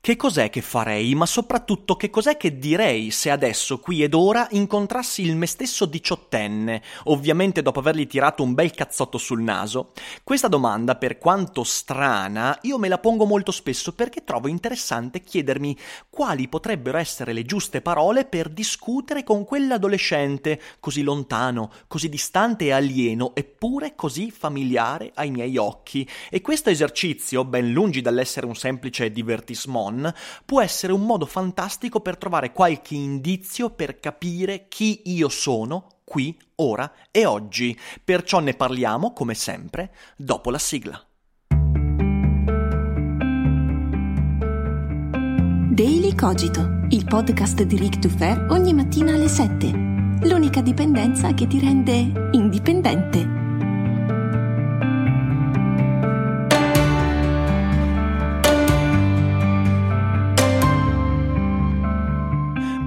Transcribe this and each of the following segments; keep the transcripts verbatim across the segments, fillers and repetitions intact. Che cos'è che farei, ma soprattutto che cos'è che direi se adesso, qui ed ora, incontrassi il me stesso diciottenne, ovviamente dopo avergli tirato un bel cazzotto sul naso? Questa domanda, per quanto strana, io me la pongo molto spesso perché trovo interessante chiedermi quali potrebbero essere le giuste parole per discutere con quell'adolescente così lontano, così distante e alieno, eppure così familiare ai miei occhi. E questo esercizio, ben lungi dall'essere un semplice divertismo, può essere un modo fantastico per trovare qualche indizio per capire chi io sono qui, ora e oggi. Perciò ne parliamo, come sempre, dopo la sigla. Daily Cogito, il podcast di Rick Tufer ogni mattina alle sette. L'unica dipendenza che ti rende indipendente.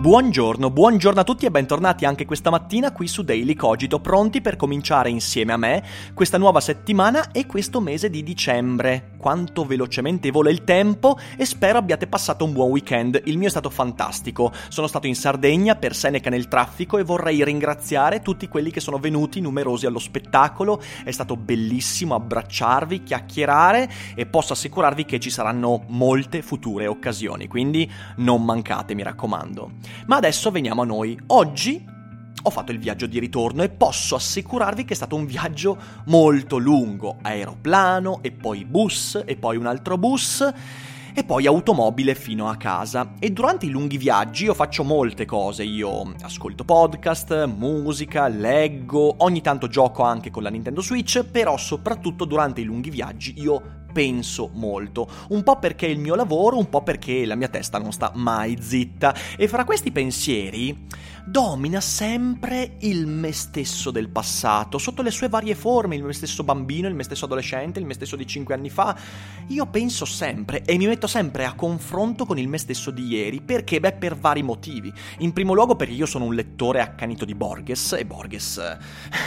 Buongiorno, buongiorno a tutti e bentornati anche questa mattina qui su Daily Cogito, pronti per cominciare insieme a me questa nuova settimana e questo mese di dicembre. Quanto velocemente vola il tempo e spero abbiate passato un buon weekend. Il mio è stato fantastico. Sono stato in Sardegna per Seneca nel traffico e vorrei ringraziare tutti quelli che sono venuti numerosi allo spettacolo. È stato bellissimo abbracciarvi, chiacchierare e posso assicurarvi che ci saranno molte future occasioni, quindi non mancate, mi raccomando. Ma adesso veniamo a noi. Oggi ho fatto il viaggio di ritorno e posso assicurarvi che è stato un viaggio molto lungo. Aeroplano, e poi bus, e poi un altro bus, e poi automobile fino a casa. E durante i lunghi viaggi io faccio molte cose. Io ascolto podcast, musica, leggo, ogni tanto gioco anche con la Nintendo Switch, però soprattutto durante i lunghi viaggi io penso molto, un po' perché il mio lavoro, un po' perché la mia testa non sta mai zitta, e fra questi pensieri domina sempre il me stesso del passato, sotto le sue varie forme, il me stesso bambino, il me stesso adolescente, il me stesso di cinque anni fa. Io penso sempre e mi metto sempre a confronto con il me stesso di ieri, perché? Beh, per vari motivi. In primo luogo perché io sono un lettore accanito di Borges, e Borges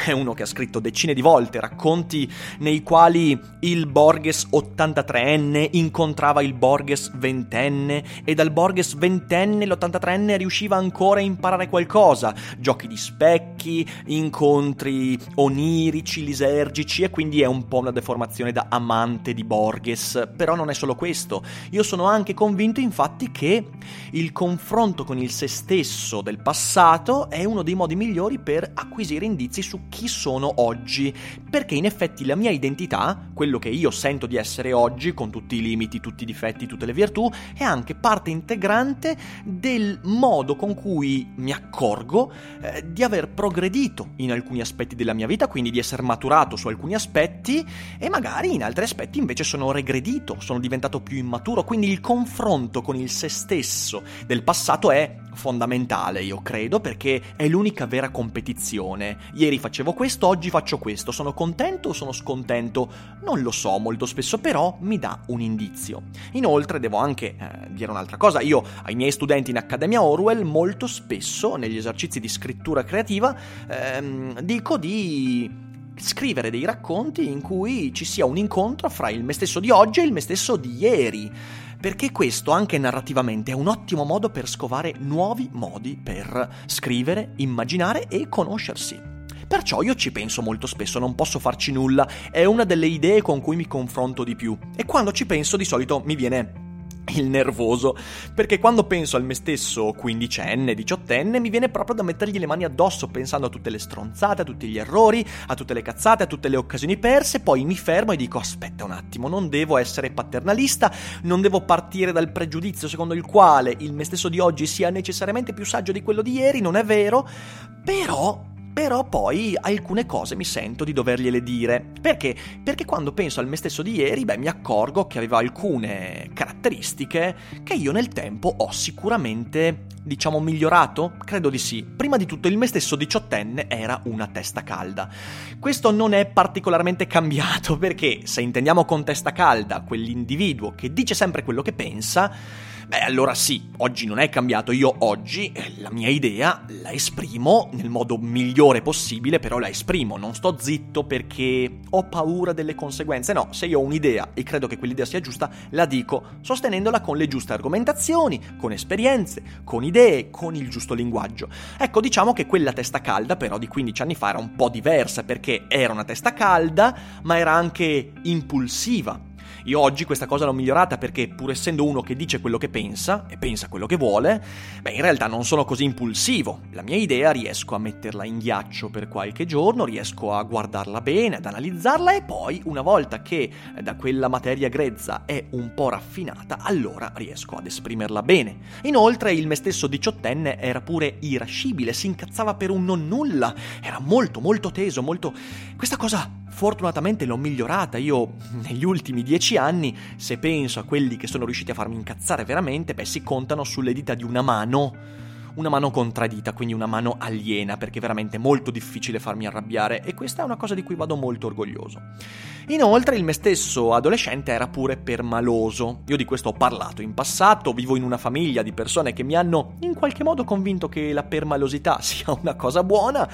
è uno che ha scritto decine di volte racconti nei quali il Borges ottantatreenne incontrava il Borges ventenne e dal Borges ventenne l'ottantatreenne riusciva ancora a imparare qualcosa, giochi di specchi, incontri onirici, lisergici, e quindi è un po' una deformazione da amante di Borges. Però non è solo questo, io sono anche convinto infatti che il confronto con il se stesso del passato è uno dei modi migliori per acquisire indizi su chi sono oggi, perché in effetti la mia identità, quello che io sento di essere oggi, con tutti i limiti, tutti i difetti, tutte le virtù, è anche parte integrante del modo con cui mi accorgo eh, di aver progredito in alcuni aspetti della mia vita, quindi di essere maturato su alcuni aspetti e magari in altri aspetti invece sono regredito, sono diventato più immaturo. Quindi il confronto con il se stesso del passato è fondamentale, io credo, perché è l'unica vera competizione. Ieri facevo questo, oggi faccio questo, sono contento o sono scontento? Non lo so molto spesso, però mi dà un indizio. Inoltre devo anche eh, dire un'altra cosa. Io ai miei studenti in Accademia Orwell molto spesso negli esercizi di scrittura creativa ehm, dico di scrivere dei racconti in cui ci sia un incontro fra il me stesso di oggi e il me stesso di ieri, perché questo anche narrativamente è un ottimo modo per scovare nuovi modi per scrivere, immaginare e conoscersi. Perciò io ci penso molto spesso, non posso farci nulla, è una delle idee con cui mi confronto di più, e quando ci penso di solito mi viene il nervoso, perché quando penso al me stesso quindicenne, diciottenne, mi viene proprio da mettergli le mani addosso, pensando a tutte le stronzate, a tutti gli errori, a tutte le cazzate, a tutte le occasioni perse. Poi mi fermo e dico: aspetta un attimo, non devo essere paternalista, non devo partire dal pregiudizio secondo il quale il me stesso di oggi sia necessariamente più saggio di quello di ieri, non è vero, però però poi alcune cose mi sento di dovergliele dire. Perché? Perché quando penso al me stesso di ieri, beh, mi accorgo che aveva alcune caratteristiche che io nel tempo ho sicuramente, diciamo, migliorato? Credo di sì. Prima di tutto, il me stesso diciottenne era una testa calda. Questo non è particolarmente cambiato, perché se intendiamo con testa calda quell'individuo che dice sempre quello che pensa, beh, allora sì, oggi non è cambiato. Io oggi eh, la mia idea la esprimo nel modo migliore possibile, però la esprimo, non sto zitto perché ho paura delle conseguenze. No, se io ho un'idea e credo che quell'idea sia giusta, la dico, sostenendola con le giuste argomentazioni, con esperienze, con idee, con il giusto linguaggio. Ecco, diciamo che quella testa calda però di quindici anni fa era un po' diversa, perché era una testa calda, ma era anche impulsiva. Io oggi questa cosa l'ho migliorata, perché pur essendo uno che dice quello che pensa e pensa quello che vuole, beh, in realtà non sono così impulsivo. La mia idea riesco a metterla in ghiaccio per qualche giorno, riesco a guardarla bene, ad analizzarla, e poi, una volta che da quella materia grezza è un po' raffinata, allora riesco ad esprimerla bene. Inoltre il me stesso diciottenne era pure irascibile, si incazzava per un non nulla, era molto molto teso, molto... Questa cosa fortunatamente l'ho migliorata. Io negli ultimi dieci anni, se penso a quelli che sono riusciti a farmi incazzare veramente, beh, si contano sulle dita di una mano, una mano contraddita, quindi una mano aliena, perché è veramente molto difficile farmi arrabbiare, e questa è una cosa di cui vado molto orgoglioso. Inoltre il me stesso adolescente era pure permaloso. Io di questo ho parlato in passato, vivo in una famiglia di persone che mi hanno in qualche modo convinto che la permalosità sia una cosa buona,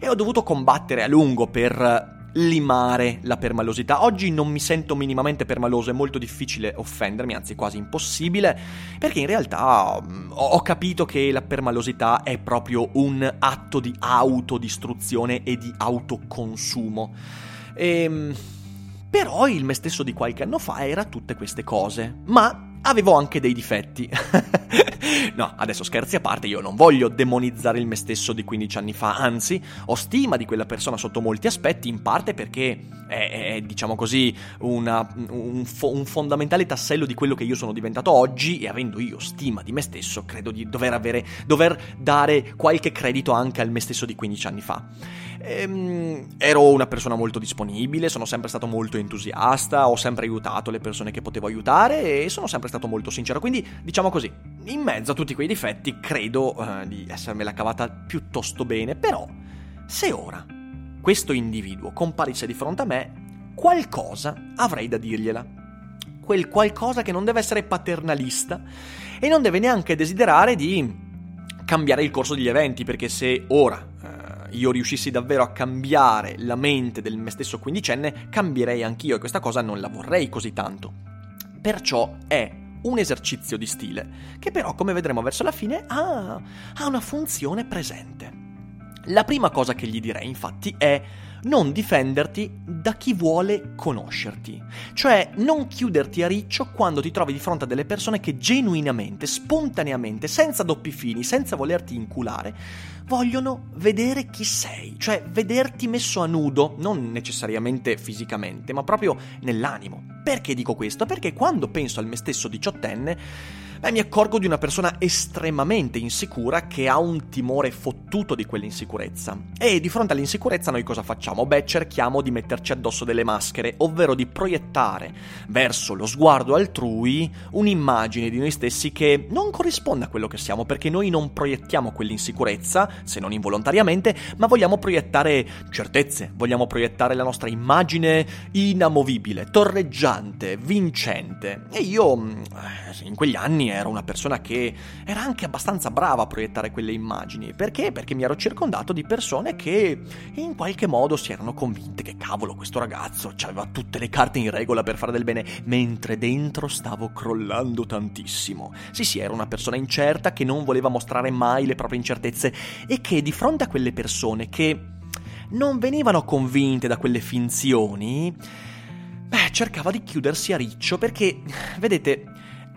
e ho dovuto combattere a lungo per limare la permalosità. Oggi non mi sento minimamente permaloso, è molto difficile offendermi, anzi quasi impossibile, perché in realtà ho capito che la permalosità è proprio un atto di autodistruzione e di autoconsumo. Ehm, però il me stesso di qualche anno fa era tutte queste cose, ma avevo anche dei difetti. No, adesso scherzi a parte, io non voglio demonizzare il me stesso di quindici anni fa, anzi, ho stima di quella persona sotto molti aspetti, in parte perché è, è diciamo così, una, un, fo- un fondamentale tassello di quello che io sono diventato oggi, e avendo io stima di me stesso, credo di dover avere, dover dare qualche credito anche al me stesso di quindici anni fa. Ehm, ero una persona molto disponibile, sono sempre stato molto entusiasta, ho sempre aiutato le persone che potevo aiutare e sono sempre stato molto sincero, quindi diciamo così, in mezzo a tutti quei difetti credo eh, di essermela cavata piuttosto bene. Però se ora questo individuo comparisse di fronte a me, qualcosa avrei da dirgliela, quel qualcosa che non deve essere paternalista e non deve neanche desiderare di cambiare il corso degli eventi, perché se ora eh, io riuscissi davvero a cambiare la mente del me stesso quindicenne, cambierei anch'io, e questa cosa non la vorrei così tanto. Perciò è un esercizio di stile, che però, come vedremo verso la fine, ha, ha una funzione presente. La prima cosa che gli direi, infatti, è non difenderti da chi vuole conoscerti, cioè non chiuderti a riccio quando ti trovi di fronte a delle persone che genuinamente, spontaneamente, senza doppi fini, senza volerti inculare, vogliono vedere chi sei, cioè vederti messo a nudo, non necessariamente fisicamente, ma proprio nell'animo. Perché dico questo? Perché quando penso al me stesso diciottenne, beh, mi accorgo di una persona estremamente insicura, che ha un timore fottuto di quell'insicurezza. E di fronte all'insicurezza noi cosa facciamo? Beh, cerchiamo di metterci addosso delle maschere, ovvero di proiettare verso lo sguardo altrui un'immagine di noi stessi che non corrisponde a quello che siamo, perché noi non proiettiamo quell'insicurezza, se non involontariamente, ma vogliamo proiettare certezze, vogliamo proiettare la nostra immagine inamovibile, torreggiante, vincente. E io in quegli anni era una persona che era anche abbastanza brava a proiettare quelle immagini. Perché? Perché mi ero circondato di persone che in qualche modo si erano convinte che cavolo, questo ragazzo aveva tutte le carte in regola per fare del bene, mentre dentro stavo crollando tantissimo. Sì, sì, era una persona incerta che non voleva mostrare mai le proprie incertezze, e che di fronte a quelle persone che non venivano convinte da quelle finzioni, beh, cercava di chiudersi a riccio, perché, vedete,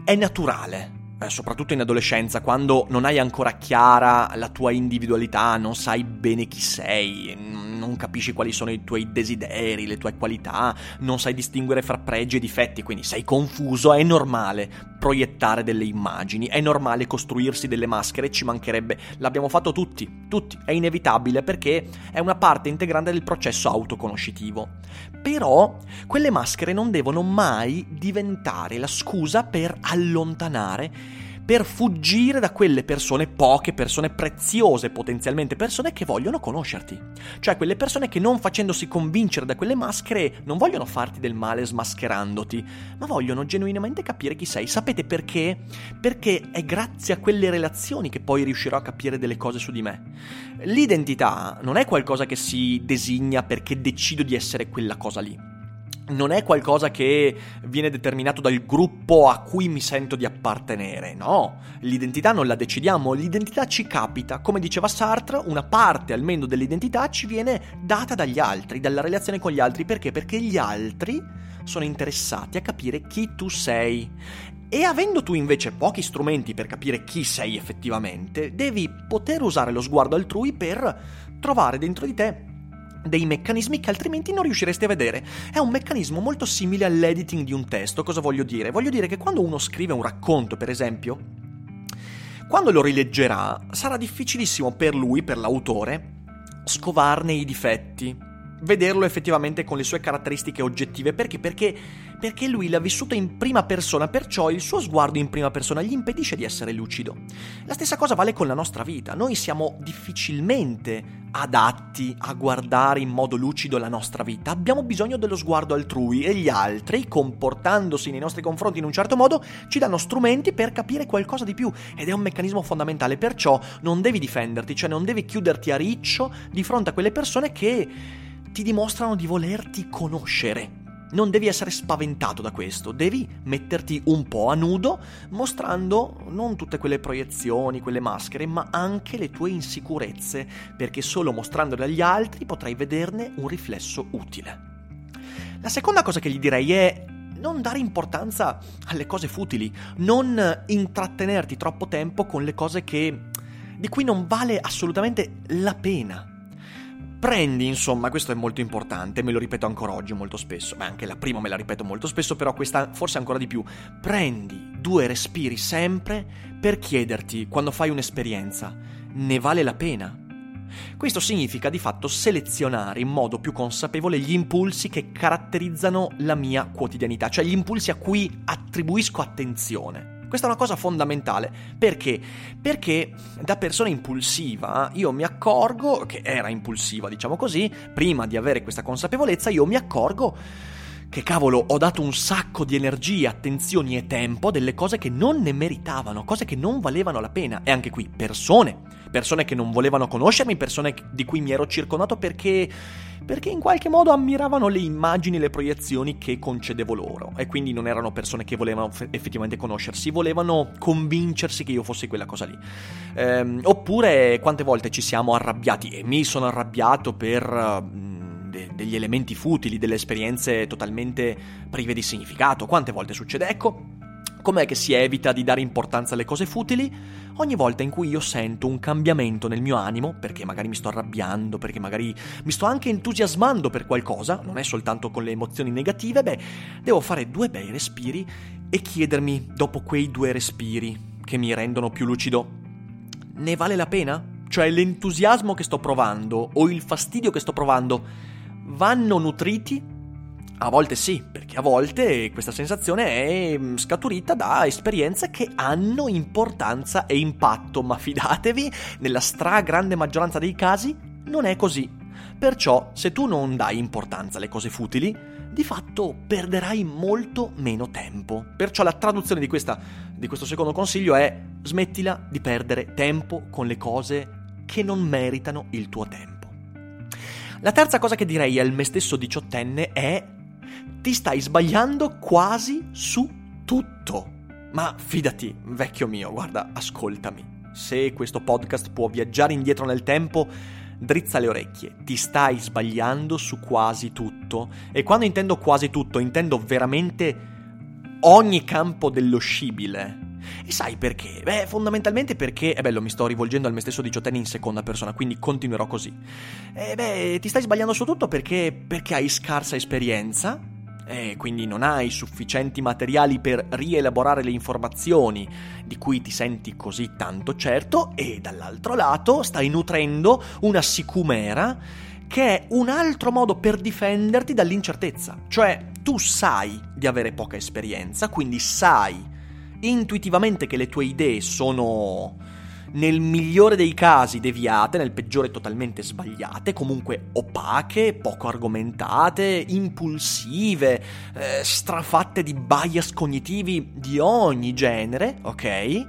è naturale, eh, soprattutto in adolescenza, quando non hai ancora chiara la tua individualità, non sai bene chi sei, non capisci quali sono i tuoi desideri, le tue qualità, non sai distinguere fra pregi e difetti, quindi sei confuso, è normale proiettare delle immagini, è normale costruirsi delle maschere, ci mancherebbe, l'abbiamo fatto tutti, tutti, è inevitabile perché è una parte integrante del processo autoconoscitivo. Però quelle maschere non devono mai diventare la scusa per allontanare, per fuggire da quelle persone, poche persone, preziose potenzialmente persone che vogliono conoscerti. Cioè quelle persone che non facendosi convincere da quelle maschere non vogliono farti del male smascherandoti, ma vogliono genuinamente capire chi sei. Sapete perché? Perché è grazie a quelle relazioni che poi riuscirò a capire delle cose su di me. L'identità non è qualcosa che si designa perché decido di essere quella cosa lì. Non è qualcosa che viene determinato dal gruppo a cui mi sento di appartenere, no, l'identità non la decidiamo, l'identità ci capita, come diceva Sartre, una parte almeno dell'identità ci viene data dagli altri, dalla relazione con gli altri, perché? Perché gli altri sono interessati a capire chi tu sei. E avendo tu invece pochi strumenti per capire chi sei effettivamente, devi poter usare lo sguardo altrui per trovare dentro di te dei meccanismi che altrimenti non riusciresti a vedere. È un meccanismo molto simile all'editing di un testo. Cosa voglio dire? Voglio dire che quando uno scrive un racconto, per esempio, quando lo rileggerà, sarà difficilissimo per lui, per l'autore, scovarne i difetti, vederlo effettivamente con le sue caratteristiche oggettive. Perché? Perché, perché lui l'ha vissuto in prima persona, perciò il suo sguardo in prima persona gli impedisce di essere lucido. La stessa cosa vale con la nostra vita. Noi siamo difficilmente adatti a guardare in modo lucido la nostra vita. Abbiamo bisogno dello sguardo altrui e gli altri, comportandosi nei nostri confronti in un certo modo, ci danno strumenti per capire qualcosa di più, ed è un meccanismo fondamentale. Perciò non devi difenderti, cioè non devi chiuderti a riccio di fronte a quelle persone che ti dimostrano di volerti conoscere. Non devi essere spaventato da questo, devi metterti un po' a nudo, mostrando non tutte quelle proiezioni, quelle maschere, ma anche le tue insicurezze, perché solo mostrandole agli altri potrai vederne un riflesso utile. La seconda cosa che gli direi è non dare importanza alle cose futili, non intrattenerti troppo tempo con le cose che, di cui non vale assolutamente la pena. Prendi, insomma, questo è molto importante, me lo ripeto ancora oggi molto spesso, ma anche la prima me la ripeto molto spesso, però questa forse ancora di più. Prendi due respiri sempre per chiederti, quando fai un'esperienza, ne vale la pena? Questo significa di fatto selezionare in modo più consapevole gli impulsi che caratterizzano la mia quotidianità, cioè gli impulsi a cui attribuisco attenzione. Questa è una cosa fondamentale, perché? Perché da persona impulsiva io mi accorgo, che era impulsiva diciamo così, prima di avere questa consapevolezza io mi accorgo che cavolo, ho dato un sacco di energie, attenzioni e tempo a delle cose che non ne meritavano, cose che non valevano la pena. E anche qui persone, persone che non volevano conoscermi, persone di cui mi ero circondato perché, perché in qualche modo ammiravano le immagini, le proiezioni che concedevo loro, e quindi non erano persone che volevano effettivamente conoscersi, volevano convincersi che io fossi quella cosa lì. Ehm, oppure quante volte ci siamo arrabbiati, e mi sono arrabbiato per degli elementi futili, delle esperienze totalmente prive di significato. Quante volte succede? Ecco, com'è che si evita di dare importanza alle cose futili? Ogni volta in cui io sento un cambiamento nel mio animo, perché magari mi sto arrabbiando, perché magari mi sto anche entusiasmando per qualcosa, non è soltanto con le emozioni negative, beh, devo fare due bei respiri e chiedermi, dopo quei due respiri che mi rendono più lucido, ne vale la pena? Cioè l'entusiasmo che sto provando o il fastidio che sto provando vanno nutriti? A volte sì, perché a volte questa sensazione è scaturita da esperienze che hanno importanza e impatto, ma fidatevi, nella stragrande maggioranza dei casi non è così. Perciò, se tu non dai importanza alle cose futili, di fatto perderai molto meno tempo. Perciò la traduzione di questa, di questo secondo consiglio è: smettila di perdere tempo con le cose che non meritano il tuo tempo. La terza cosa che direi al me stesso diciottenne è: ti stai sbagliando quasi su tutto. Ma fidati, vecchio mio, guarda, ascoltami. Se questo podcast può viaggiare indietro nel tempo, drizza le orecchie. Ti stai sbagliando su quasi tutto. E quando intendo quasi tutto, intendo veramente ogni campo dello scibile. E sai perché? Beh, fondamentalmente perché, è bello, mi sto rivolgendo al me stesso diciottenne in seconda persona, quindi continuerò così. E beh, ti stai sbagliando su tutto perché, perché hai scarsa esperienza, e quindi non hai sufficienti materiali per rielaborare le informazioni di cui ti senti così tanto certo, e dall'altro lato stai nutrendo una sicumera che è un altro modo per difenderti dall'incertezza. Cioè, tu sai di avere poca esperienza, quindi sai intuitivamente che le tue idee sono, nel migliore dei casi, deviate, nel peggiore totalmente sbagliate, comunque opache, poco argomentate, impulsive, eh, strafatte di bias cognitivi di ogni genere, ok?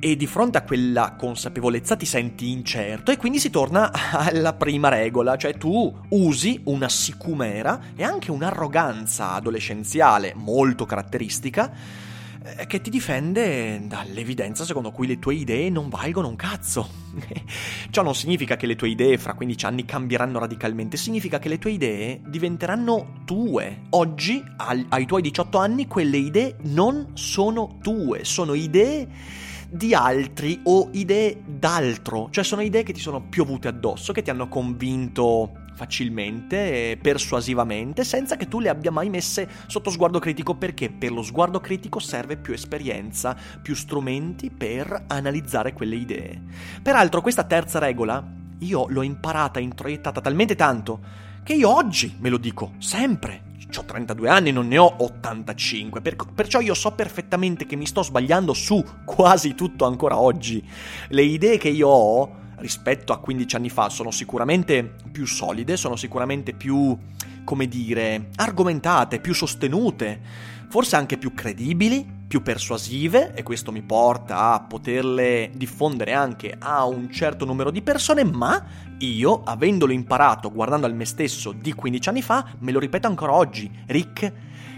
E di fronte a quella consapevolezza ti senti incerto, e quindi si torna alla prima regola, cioè tu usi una sicumera e anche un'arroganza adolescenziale molto caratteristica che ti difende dall'evidenza secondo cui le tue idee non valgono un cazzo. Ciò non significa che le tue idee fra quindici anni cambieranno radicalmente, significa che le tue idee diventeranno tue. Oggi, al, ai tuoi diciotto anni, quelle idee non sono tue, sono idee di altri o idee d'altro, cioè sono idee che ti sono piovute addosso, che ti hanno convinto facilmente e persuasivamente senza che tu le abbia mai messe sotto sguardo critico, perché per lo sguardo critico serve più esperienza, più strumenti per analizzare quelle idee. Peraltro questa terza regola io l'ho imparata, introiettata talmente tanto che io oggi me lo dico sempre. C'ho trentadue anni, non ne ho ottantacinque, per, perciò io so perfettamente che mi sto sbagliando su quasi tutto ancora oggi. Le idee che io ho rispetto a quindici anni fa sono sicuramente più solide, sono sicuramente più, come dire, argomentate, più sostenute, forse anche più credibili, più persuasive, e questo mi porta a poterle diffondere anche a un certo numero di persone, ma io, avendolo imparato guardando al me stesso di quindici anni fa, me lo ripeto ancora oggi: Rick,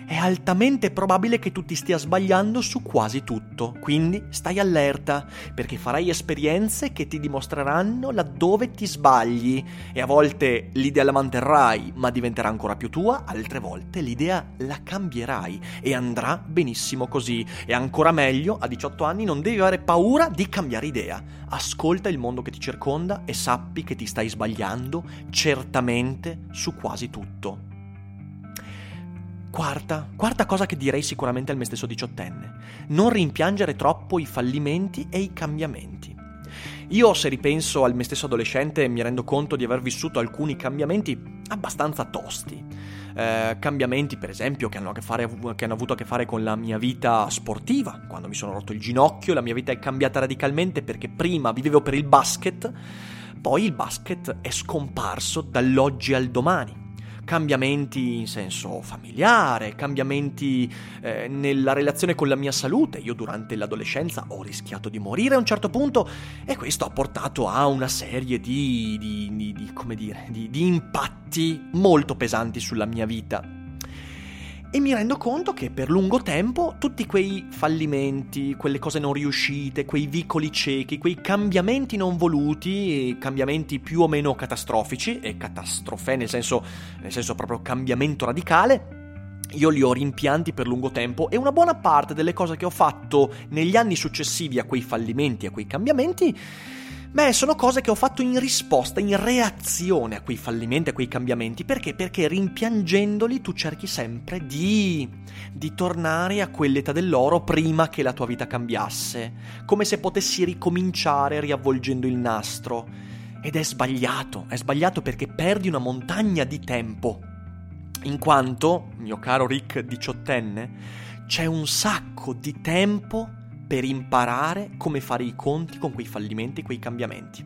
è altamente probabile che tu ti stia sbagliando su quasi tutto, quindi stai allerta, perché farai esperienze che ti dimostreranno laddove ti sbagli, e a volte l'idea la manterrai ma diventerà ancora più tua, altre volte l'idea la cambierai e andrà benissimo così. E ancora meglio, a diciotto anni non devi avere paura di cambiare idea. Ascolta il mondo che ti circonda e sappi che ti stai sbagliando certamente su quasi tutto. Quarta, quarta cosa che direi sicuramente al me stesso diciottenne: non rimpiangere troppo i fallimenti e i cambiamenti. Io, se ripenso al me stesso adolescente, mi rendo conto di aver vissuto alcuni cambiamenti abbastanza tosti. Eh, cambiamenti, per esempio, che hanno, a che, fare, che hanno avuto a che fare con la mia vita sportiva. Quando mi sono rotto il ginocchio, la mia vita è cambiata radicalmente, perché prima vivevo per il basket, poi il basket è scomparso dall'oggi al domani. Cambiamenti in senso familiare, cambiamenti eh, nella relazione con la mia salute. Io durante l'adolescenza ho rischiato di morire a un certo punto, e questo ha portato a una serie di, di, di, di come dire, di, di impatti molto pesanti sulla mia vita. E mi rendo conto che per lungo tempo tutti quei fallimenti, quelle cose non riuscite, quei vicoli ciechi, quei cambiamenti non voluti, cambiamenti più o meno catastrofici, e catastrofe nel senso, nel senso proprio cambiamento radicale, io li ho rimpianti per lungo tempo, e una buona parte delle cose che ho fatto negli anni successivi a quei fallimenti, a quei cambiamenti, beh, sono cose che ho fatto in risposta, in reazione a quei fallimenti, a quei cambiamenti. Perché? Perché rimpiangendoli tu cerchi sempre di, di tornare a quell'età dell'oro prima che la tua vita cambiasse, come se potessi ricominciare riavvolgendo il nastro. Ed è sbagliato, è sbagliato perché perdi una montagna di tempo, in quanto, mio caro Rick diciottenne, c'è un sacco di tempo per imparare come fare i conti con quei fallimenti, quei cambiamenti.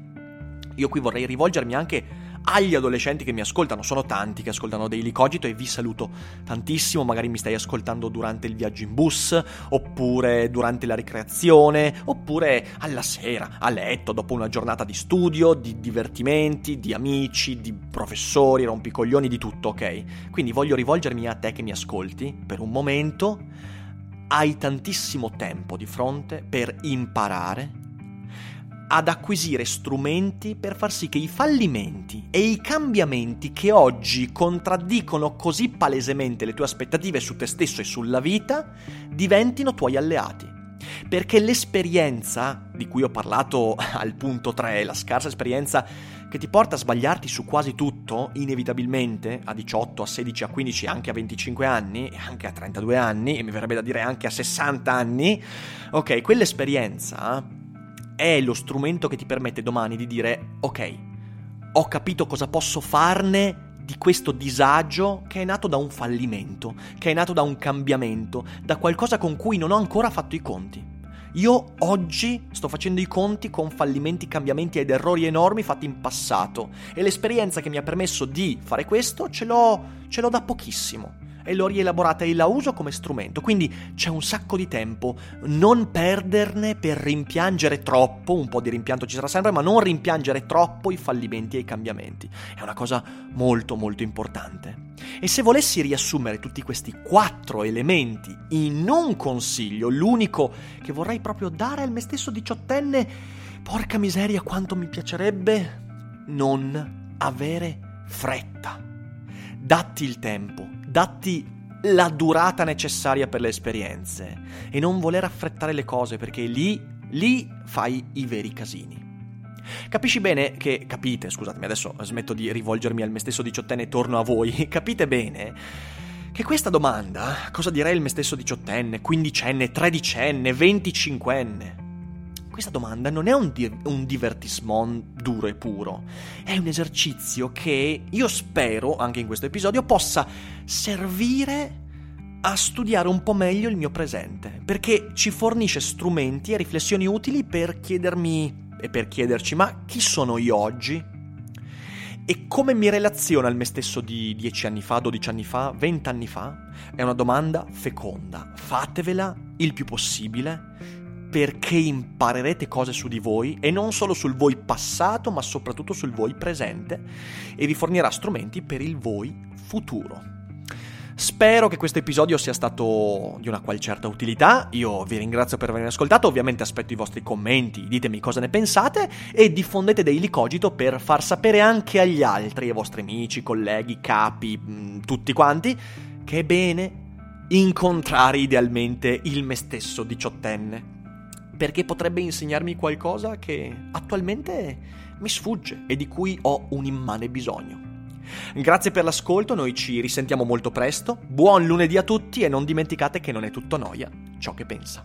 Io qui vorrei rivolgermi anche agli adolescenti che mi ascoltano, sono tanti che ascoltano Daily Cogito e vi saluto tantissimo, magari mi stai ascoltando durante il viaggio in bus, oppure durante la ricreazione, oppure alla sera, a letto, dopo una giornata di studio, di divertimenti, di amici, di professori, rompicoglioni, di tutto, ok? Quindi voglio rivolgermi a te che mi ascolti per un momento. Hai tantissimo tempo di fronte per imparare ad acquisire strumenti per far sì che i fallimenti e i cambiamenti che oggi contraddicono così palesemente le tue aspettative su te stesso e sulla vita diventino tuoi alleati. Perché l'esperienza, di cui ho parlato al punto tre, la scarsa esperienza che ti porta a sbagliarti su quasi tutto, inevitabilmente, a diciotto, a sedici, a quindici, anche a venticinque anni, anche a trentadue anni, e mi verrebbe da dire anche a sessanta anni, ok, quell'esperienza è lo strumento che ti permette domani di dire, ok, ho capito cosa posso farne di questo disagio che è nato da un fallimento, che è nato da un cambiamento, da qualcosa con cui non ho ancora fatto i conti. Io oggi sto facendo i conti con fallimenti, cambiamenti ed errori enormi fatti in passato, e l'esperienza che mi ha permesso di fare questo ce l'ho, ce l'ho da pochissimo, e l'ho rielaborata e la uso come strumento. Quindi c'è un sacco di tempo, non perderne per rimpiangere troppo, un po' di rimpianto ci sarà sempre, ma non rimpiangere troppo i fallimenti e i cambiamenti. È una cosa molto molto importante. E se volessi riassumere tutti questi quattro elementi in un consiglio, l'unico che vorrei proprio dare al me stesso diciottenne, porca miseria quanto mi piacerebbe, non avere fretta. Datti il tempo, datti la durata necessaria per le esperienze e non voler affrettare le cose, perché lì, lì fai i veri casini. Capisci bene che, capite, scusatemi, adesso smetto di rivolgermi al me stesso diciottenne e torno a voi, capite bene che questa domanda, cosa direi il me stesso diciottenne, quindicenne, tredicenne, venticinquenne, questa domanda non è un, di- un divertissement duro e puro, è un esercizio che io spero, anche in questo episodio, possa servire a studiare un po' meglio il mio presente, perché ci fornisce strumenti e riflessioni utili per chiedermi... e per chiederci, ma chi sono io oggi? E come mi relaziono al me stesso di dieci anni fa, dodici anni fa, venti anni fa? È una domanda feconda. Fatevela il più possibile, perché imparerete cose su di voi, e non solo sul voi passato, ma soprattutto sul voi presente, e vi fornirà strumenti per il voi futuro. Spero che questo episodio sia stato di una qual certa utilità. Io vi ringrazio per avermi ascoltato, ovviamente aspetto i vostri commenti, ditemi cosa ne pensate e diffondete Daily Cogito per far sapere anche agli altri, ai vostri amici, colleghi, capi, tutti quanti, che è bene incontrare idealmente il me stesso diciottenne, perché potrebbe insegnarmi qualcosa che attualmente mi sfugge e di cui ho un immane bisogno. Grazie per l'ascolto, noi ci risentiamo molto presto, buon lunedì a tutti e non dimenticate che non è tutto noia ciò che pensa.